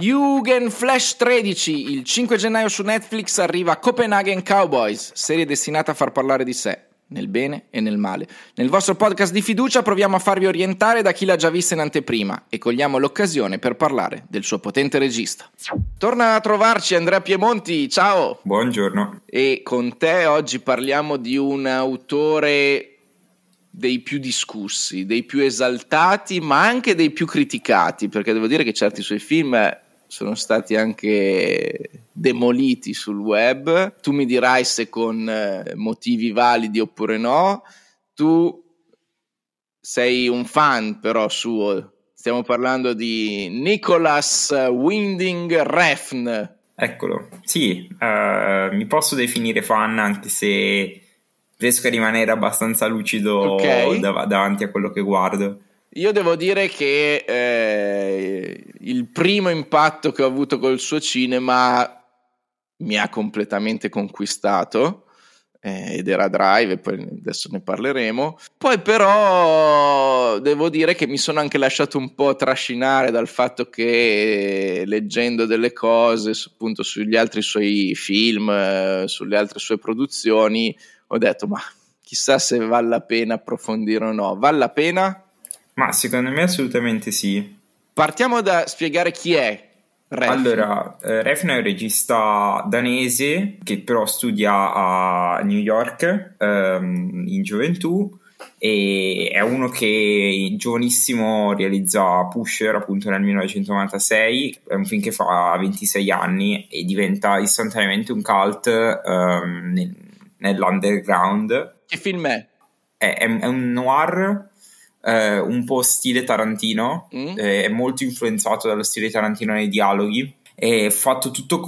Yugen Flash 13, il 5 gennaio su Netflix arriva Copenhagen Cowboys, serie destinata a far parlare di sé, nel bene e nel male. Nel vostro podcast di fiducia proviamo a farvi orientare da chi l'ha già vista in anteprima e cogliamo l'occasione per parlare del suo potente regista. Torna a trovarci Andrea Piemonti, ciao! Buongiorno. E con te oggi parliamo di un autore dei più discussi, dei più esaltati, ma anche dei più criticati, perché devo dire che certi suoi film sono stati anche demoliti sul web. Tu mi dirai se con motivi validi oppure no. Tu sei un fan però suo, stiamo parlando di Nicolas Winding Refn. Eccolo, sì, mi posso definire fan anche se riesco a rimanere abbastanza lucido, okay, davanti a quello che guardo. Io devo dire che il primo impatto che ho avuto col suo cinema mi ha completamente conquistato, ed era Drive, e poi adesso ne parleremo. Poi però devo dire che mi sono anche lasciato un po' trascinare dal fatto che, leggendo delle cose appunto sugli altri suoi film, sulle altre sue produzioni, ho detto ma chissà se vale la pena approfondire o no. Vale la pena? Ma secondo me assolutamente sì. Partiamo da spiegare chi è Refn. Allora, Refn è un regista danese che però studia a New York in gioventù, e è uno che giovanissimo realizza Pusher, appunto, nel 1996, è un film che fa a 26 anni e diventa istantaneamente un cult nell'underground. Che film è? È un noir, un po' stile Tarantino, è molto influenzato dallo stile Tarantino nei dialoghi, è fatto tutto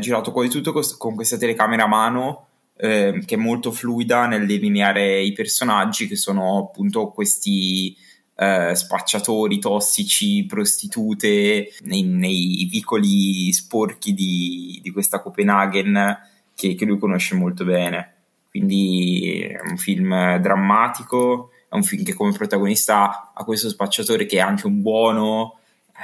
girato quasi tutto con questa telecamera a mano, che è molto fluida nel delineare i personaggi, che sono appunto questi spacciatori tossici, prostitute nei vicoli sporchi di questa Copenaghen che lui conosce molto bene. Quindi è un film drammatico, è un film che come protagonista ha questo spacciatore che è anche un buono.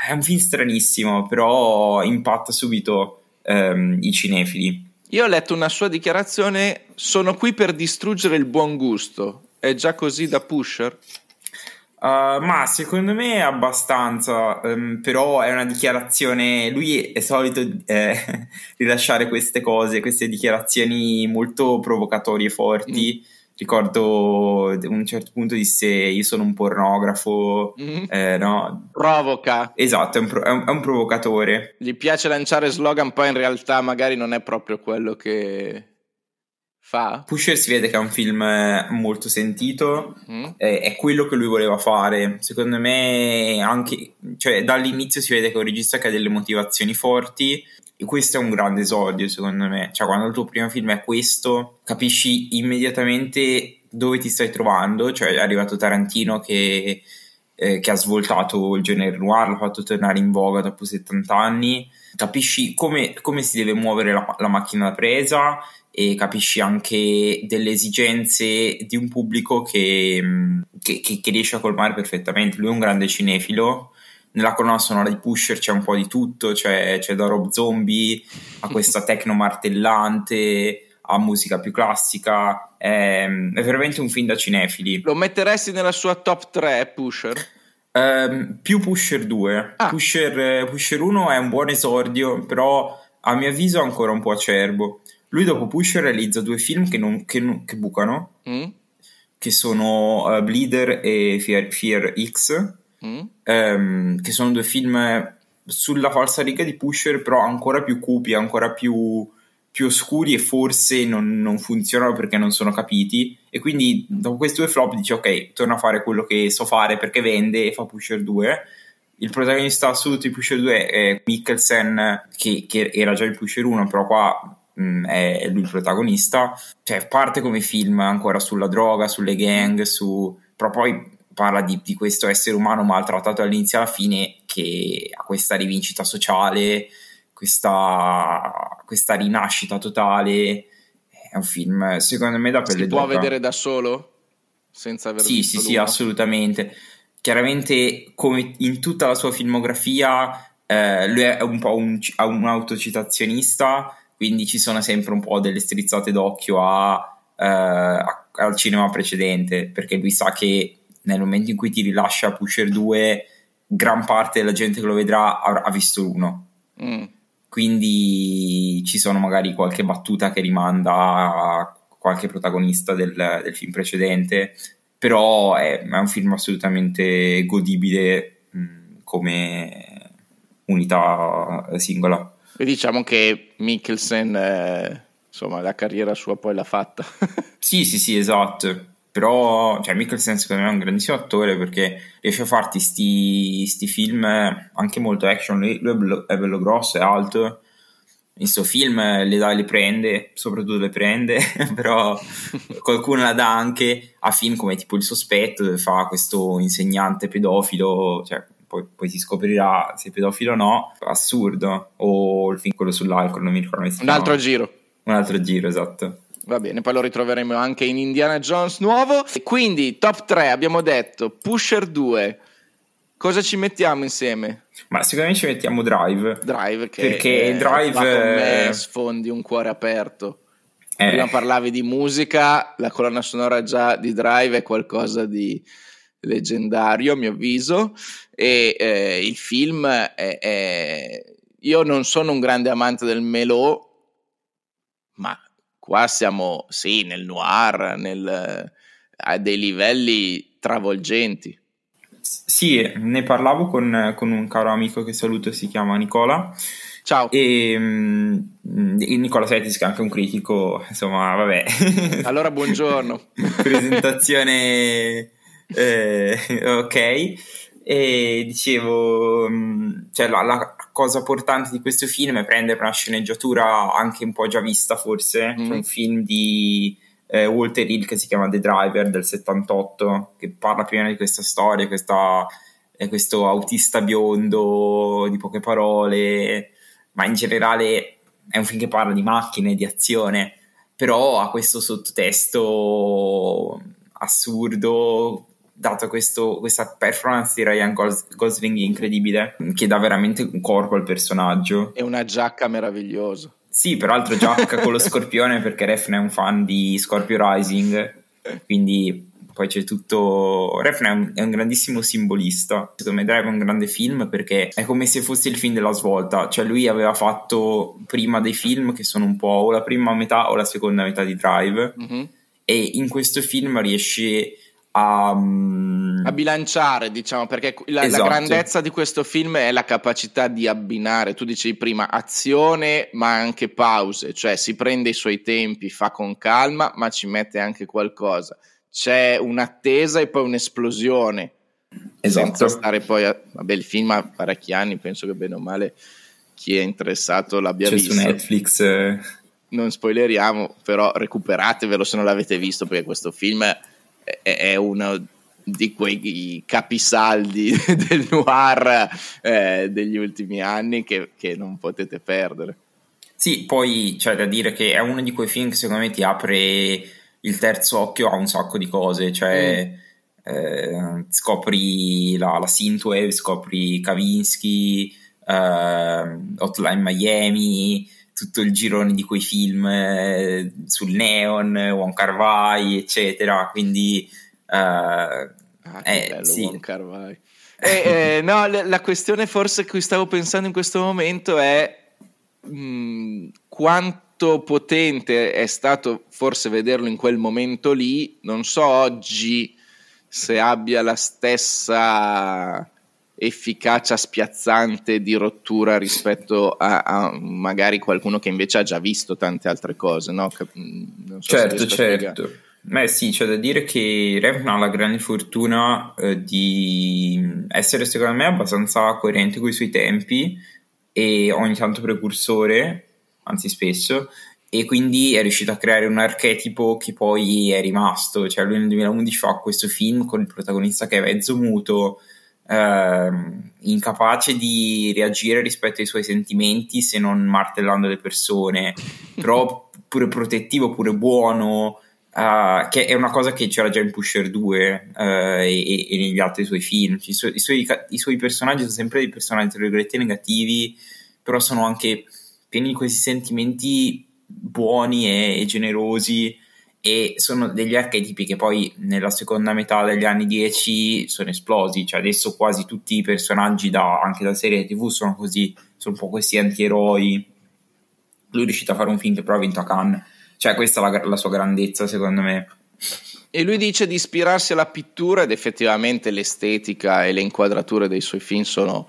È un film stranissimo, però impatta subito i cinefili. Io ho letto una sua dichiarazione: sono qui per distruggere il buon gusto. È già così da Pusher? Ma secondo me è abbastanza, però è una dichiarazione. Lui è solito rilasciare queste cose, queste dichiarazioni molto provocatorie e forti. Ricordo a un certo punto disse: io sono un pornografo, no? Provoca. Esatto, è un provocatore. Gli piace lanciare slogan, poi in realtà magari non è proprio quello che fa. Pusher si vede che è un film molto sentito, è quello che lui voleva fare. Secondo me anche, cioè, dall'inizio si vede che è un regista che ha delle motivazioni forti. E questo è un grande esordio, secondo me. Cioè, quando il tuo primo film è questo, capisci immediatamente dove ti stai trovando. Cioè, è arrivato Tarantino che ha svoltato il genere noir, l'ha fatto tornare in voga dopo 70 anni. Capisci come si deve muovere la macchina da presa, e capisci anche delle esigenze di un pubblico che riesce a colmare perfettamente. Lui è un grande cinefilo. Nella colonna sonora di Pusher c'è un po' di tutto, c'è da Rob Zombie a questa techno martellante, a musica più classica. È veramente un film da cinefili. Lo metteresti nella sua top 3 Pusher? Più Pusher 2. Ah. Pusher 1 è un buon esordio, però a mio avviso è ancora un po' acerbo. Lui dopo Pusher realizza due film che bucano, che sono Bleeder e Fear X. Che sono due film sulla falsa riga di Pusher, però ancora più cupi, ancora più oscuri, e forse non funzionano perché non sono capiti, e quindi dopo questi due flop dice: ok, torno a fare quello che so fare perché vende, e fa Pusher 2. Il protagonista assoluto di Pusher 2 è Mikkelsen, che era già in Pusher 1, però qua è lui il protagonista. Cioè, parte come film ancora sulla droga, sulle gang, però poi parla di questo essere umano maltrattato all'inizio e alla fine, che ha questa rivincita sociale, questa rinascita totale. È un film, secondo me, da pelle d'oca. Si può vedere da solo? Senza aver visto? Sì, assolutamente. Chiaramente, come in tutta la sua filmografia, Lui è un po' un autocitazionista, quindi ci sono sempre un po' delle strizzate d'occhio al cinema precedente, perché lui sa che nel momento in cui ti rilascia Pusher 2 gran parte della gente che lo vedrà ha visto l'uno. Quindi ci sono magari qualche battuta che rimanda a qualche protagonista del film precedente, però è un film assolutamente godibile come unità singola. E diciamo che Mikkelsen, insomma, la carriera sua poi l'ha fatta. sì, esatto. Però cioè, Mikkelsen secondo me è un grandissimo attore, perché riesce a farti sti film anche molto action. Lui è bello grosso, è alto. In sto film le prende, però qualcuno la dà anche a film come tipo Il Sospetto, dove fa questo insegnante pedofilo, cioè poi si scoprirà se è pedofilo o no, assurdo. O il film quello sull'alcol, non mi ricordo. Un altro giro, esatto. Va bene, poi lo ritroveremo anche in Indiana Jones nuovo. E quindi top 3 abbiamo detto, Pusher 2. Cosa ci mettiamo insieme? Ma sicuramente ci mettiamo Drive, perché Drive con me sfondi un cuore aperto. Prima parlavi di musica, la colonna sonora già di Drive è qualcosa di leggendario a mio avviso, e il film io non sono un grande amante del melò, ma qua siamo sì nel noir, a dei livelli travolgenti. Sì, ne parlavo con un caro amico che saluto, si chiama Nicola. Ciao. E Nicola Setti, che è anche un critico, insomma, vabbè. Allora buongiorno. Presentazione ok. E dicevo, cioè la cosa portante di questo film è prendere una sceneggiatura anche un po' già vista forse, cioè un film di Walter Hill che si chiama The Driver del 78, che parla più o meno di questa storia, questo autista biondo di poche parole, ma in generale è un film che parla di macchine, di azione, però ha questo sottotesto assurdo, dato questa performance di Ryan Gosling incredibile, che dà veramente un corpo al personaggio. È una giacca meravigliosa. Sì, peraltro giacca con lo scorpione, perché Refn è un fan di Scorpio Rising, quindi poi c'è tutto. Refn è un grandissimo simbolista. Secondo me Drive è un grande film perché è come se fosse il film della svolta, cioè lui aveva fatto prima dei film che sono un po' o la prima metà o la seconda metà di Drive, e in questo film riesce a bilanciare, diciamo, perché esatto. La grandezza di questo film è la capacità di abbinare, tu dicevi prima, azione ma anche pause, cioè si prende i suoi tempi, fa con calma ma ci mette anche qualcosa, c'è un'attesa e poi un'esplosione, esatto. Senza stare poi vabbè, il film ha parecchi anni, penso che bene o male chi è interessato l'abbia visto, su Netflix non spoileriamo, però recuperatevelo se non l'avete visto, perché questo film è uno di quei capisaldi del noir degli ultimi anni che non potete perdere. Sì, poi c'è da dire che è uno di quei film che secondo me ti apre il terzo occhio a un sacco di cose, cioè scopri la Synthwave, scopri Kavinsky, Hotline Miami, tutto il girone di quei film sul neon, Wong Kar Wai, eccetera, quindi bello, sì. Wong Kar Wai. No, la questione forse cui stavo pensando in questo momento è quanto potente è stato forse vederlo in quel momento lì, non so oggi se abbia la stessa efficacia spiazzante di rottura rispetto a magari qualcuno che invece ha già visto tante altre cose, no? Non so, certo. Beh sì, c'è da dire che Refn ha la grande fortuna di essere secondo me abbastanza coerente con i suoi tempi e ogni tanto precursore, anzi spesso, e quindi è riuscito a creare un archetipo che poi è rimasto, cioè lui nel 2011 fa questo film con il protagonista che è mezzo muto, incapace di reagire rispetto ai suoi sentimenti se non martellando le persone, però pure protettivo, pure buono, che è una cosa che c'era già in Pusher 2 e negli altri suoi film. I suoi personaggi sono sempre dei personaggi tra virgolette negativi, però sono anche pieni di questi sentimenti buoni e generosi, e sono degli archetipi che poi nella seconda metà degli anni 10 sono esplosi, cioè adesso quasi tutti i personaggi anche da serie TV sono così, sono un po' questi anti-eroi. Lui è riuscito a fare un film che però ha vinto a Cannes, cioè questa è la sua grandezza secondo me. E lui dice di ispirarsi alla pittura, ed effettivamente l'estetica e le inquadrature dei suoi film sono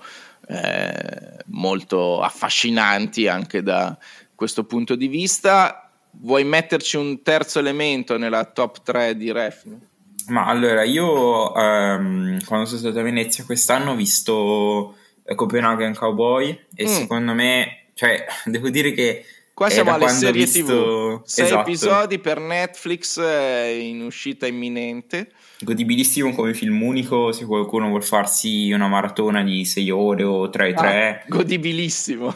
molto affascinanti anche da questo punto di vista. Vuoi metterci un terzo elemento nella top 3 di Refn? Ma allora io quando sono stato a Venezia quest'anno ho visto Copenhagen Cowboy e secondo me, cioè devo dire che qua siamo alle serie TV, 6 esatto. episodi per Netflix in uscita imminente, godibilissimo come film unico. Se qualcuno vuol farsi una maratona di 6 ore o 3 godibilissimo.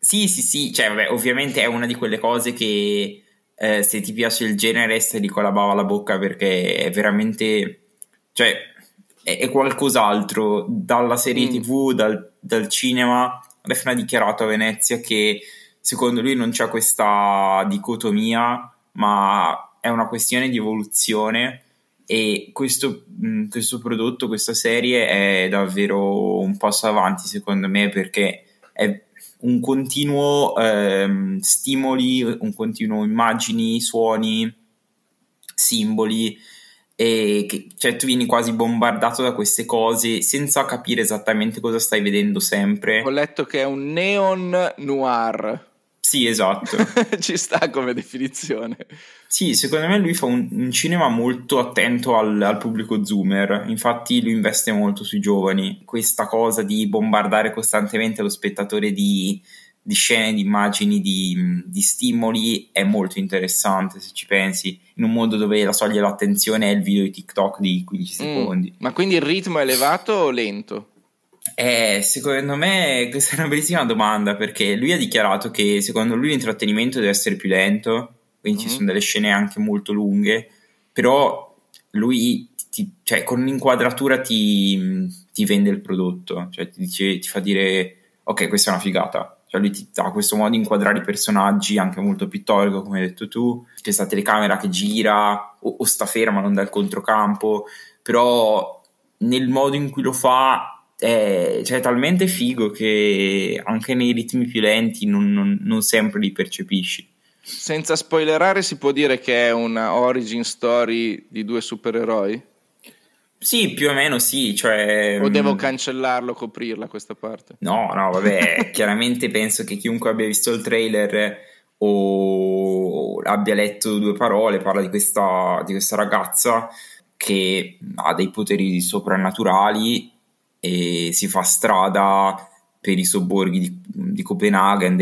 sì, cioè vabbè, ovviamente è una di quelle cose che se ti piace il genere stai lì con la bava alla bocca, perché è veramente, cioè è qualcos'altro dalla serie TV, dal cinema. Refn ha dichiarato a Venezia che secondo lui non c'è questa dicotomia, ma è una questione di evoluzione, e questo prodotto, questa serie è davvero un passo avanti secondo me, perché è un continuo stimoli, un continuo immagini, suoni, simboli, e cioè tu vieni quasi bombardato da queste cose senza capire esattamente cosa stai vedendo sempre. Ho letto che è un neon noir. Sì, esatto. Ci sta come definizione. Sì, secondo me lui fa un cinema molto attento al pubblico zoomer, infatti lui investe molto sui giovani. Questa cosa di bombardare costantemente lo spettatore di scene, di immagini, di stimoli è molto interessante se ci pensi, in un mondo dove la soglia dell'attenzione è il video di TikTok di 15 secondi. Ma quindi il ritmo è elevato o lento? Secondo me questa è una bellissima domanda, perché lui ha dichiarato che secondo lui l'intrattenimento deve essere più lento, quindi ci sono delle scene anche molto lunghe, però lui cioè, con un'inquadratura ti vende il prodotto, cioè ti dice, ti fa dire ok, questa è una figata, cioè lui ti dà questo modo di inquadrare i personaggi anche molto pittorico, come hai detto tu, c'è questa telecamera che gira o sta ferma, non dà il controcampo, però nel modo in cui lo fa cioè è talmente figo che anche nei ritmi più lenti non sempre li percepisci. Senza spoilerare, si può dire che è una origin story di 2 supereroi? Sì, più o meno sì, cioè, o devo cancellarlo, coprirla questa parte? No, vabbè, chiaramente penso che chiunque abbia visto il trailer o abbia letto 2 parole, parla di questa ragazza che ha dei poteri soprannaturali e si fa strada per i sobborghi di Copenaghen,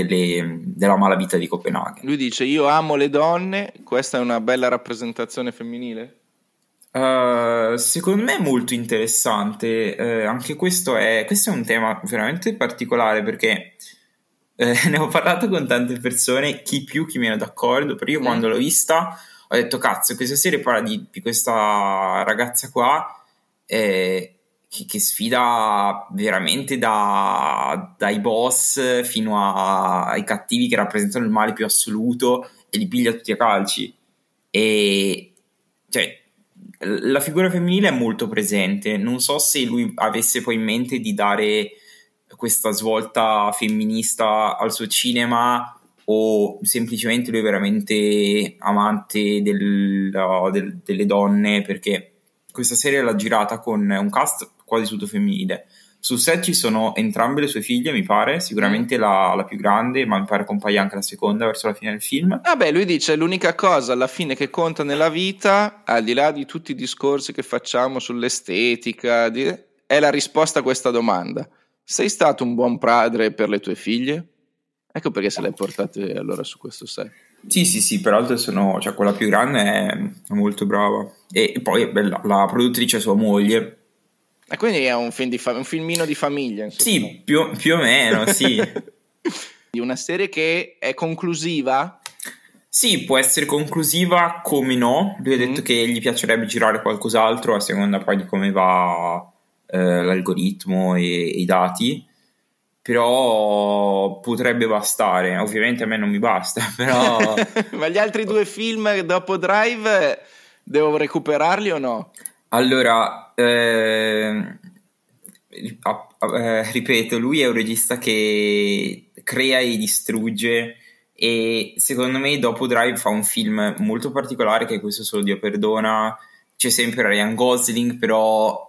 della malavita di Copenaghen. Lui dice: io amo le donne. Questa è una bella rappresentazione femminile? Secondo me è molto interessante, anche questo è un tema veramente particolare, perché ne ho parlato con tante persone, chi più chi meno d'accordo, però io quando l'ho vista ho detto cazzo, questa serie parla di questa ragazza qua che sfida veramente dai boss fino ai cattivi che rappresentano il male più assoluto, e li piglia tutti a calci. E cioè la figura femminile è molto presente. Non so se lui avesse poi in mente di dare questa svolta femminista al suo cinema, o semplicemente lui è veramente amante delle donne, perché questa serie l'ha girata con un cast quasi tutto femminile. Sul set ci sono entrambe le sue figlie, mi pare, sicuramente la più grande, ma mi pare compaia anche la seconda verso la fine del film. Vabbè, lui dice l'unica cosa alla fine che conta nella vita, al di là di tutti i discorsi che facciamo sull'estetica, è la risposta a questa domanda: sei stato un buon padre per le tue figlie? Ecco perché se le hai portate allora su questo set. Sì, peraltro cioè quella più grande è molto brava, e poi è bella, la produttrice è sua moglie. E quindi è un filmino di famiglia, insomma. Sì, più o meno, sì. Di una serie che è conclusiva? Sì, può essere conclusiva, come no. Lui ha detto che gli piacerebbe girare qualcos'altro a seconda poi di come va l'algoritmo e i dati, però potrebbe bastare. Ovviamente a me non mi basta, però ma gli altri due film dopo Drive devo recuperarli o no? Allora, ripeto, lui è un regista che crea e distrugge, e secondo me dopo Drive fa un film molto particolare che è questo Solo Dio perdona. C'è sempre Ryan Gosling, però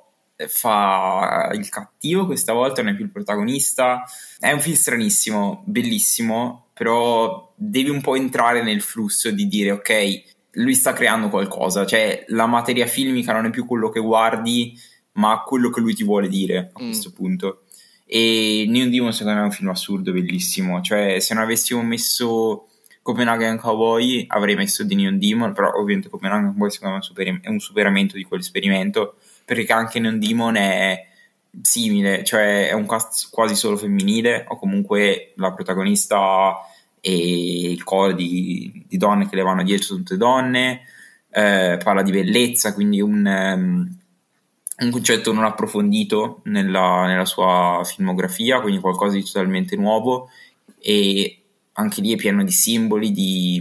fa il cattivo questa volta, non è più il protagonista. È un film stranissimo, bellissimo, però devi un po' entrare nel flusso di dire ok, lui sta creando qualcosa, cioè la materia filmica non è più quello che guardi ma quello che lui ti vuole dire a questo punto. E Neon Demon secondo me è un film assurdo, bellissimo, cioè se non avessimo messo Copenhagen Cowboy avrei messo di Neon Demon, però ovviamente Copenhagen Cowboy secondo me è un superamento di quell'esperimento, perché anche Neon Demon è simile, cioè è un cast quasi solo femminile, o comunque la protagonista e il coro di donne che le vanno dietro sono tutte donne, parla di bellezza, quindi un concetto non approfondito nella sua filmografia, quindi qualcosa di totalmente nuovo, e anche lì è pieno di simboli, di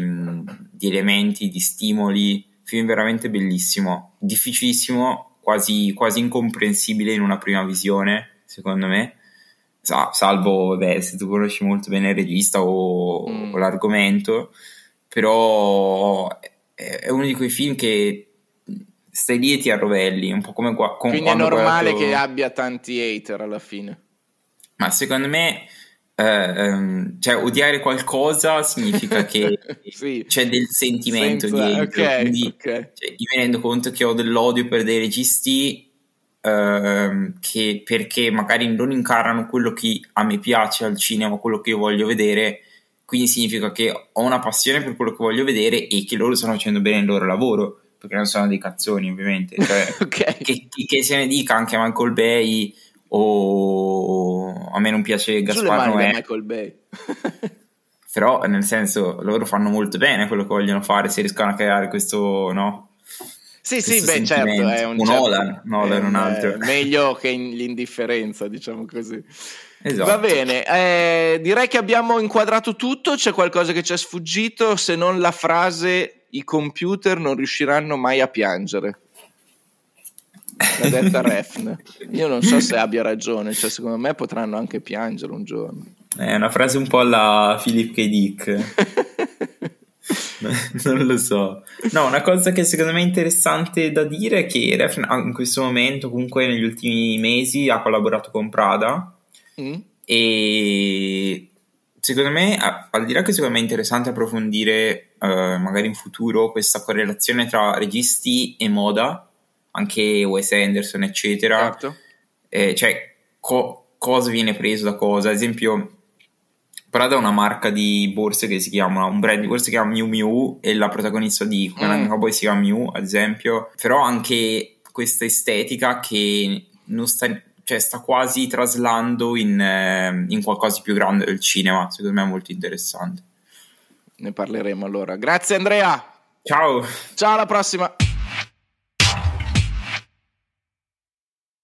elementi, di stimoli. Film veramente bellissimo, difficilissimo, quasi incomprensibile in una prima visione secondo me, salvo vabbè, se tu conosci molto bene il regista o l'argomento, però è uno di quei film che stai lì e ti arrovelli un po' come quindi è normale che abbia tanti hater alla fine, ma secondo me cioè odiare qualcosa significa che sì, c'è del sentimento dietro, okay. Cioè, io mi rendo conto che ho dell'odio per dei registi che perché magari non incarnano quello che a me piace al cinema, quello che io voglio vedere, quindi significa che ho una passione per quello che voglio vedere e che loro stanno facendo bene il loro lavoro, perché non sono dei cazzoni ovviamente, cioè, okay, che se ne dica anche Michael Bay. O a me non piace Gaspar Noé, Michael Bay. Però nel senso loro fanno molto bene quello che vogliono fare, se riescono a creare questo, no? Sì, questo sì, beh, certo, è un Nolan, un altro. Meglio che l'indifferenza, diciamo così. Esatto. Va bene, direi che abbiamo inquadrato tutto. C'è qualcosa che ci è sfuggito, se non la frase "i computer non riusciranno mai a piangere", l'ha detta Refn. Io non so se abbia ragione, cioè secondo me potranno anche piangere un giorno. È una frase un po' alla Philip K. Dick. Non lo so. No, una cosa che secondo me è interessante da dire è che Refn in questo momento, comunque negli ultimi mesi, ha collaborato con Prada e secondo me, al di là che secondo me è interessante approfondire magari in futuro questa correlazione tra registi e moda, anche Wes Anderson eccetera, certo. Cioè cosa viene preso da cosa. Ad esempio Prada è una marca di borse che si chiama, un brand di borse che si chiama Miu Miu, e la protagonista di Copenhagen Cowboy si chiama Miu, ad esempio. Però anche questa estetica che non sta, cioè sta quasi traslando in qualcosa di più grande del cinema, secondo me è molto interessante. Ne parleremo allora. Grazie Andrea. Ciao. Ciao, alla prossima.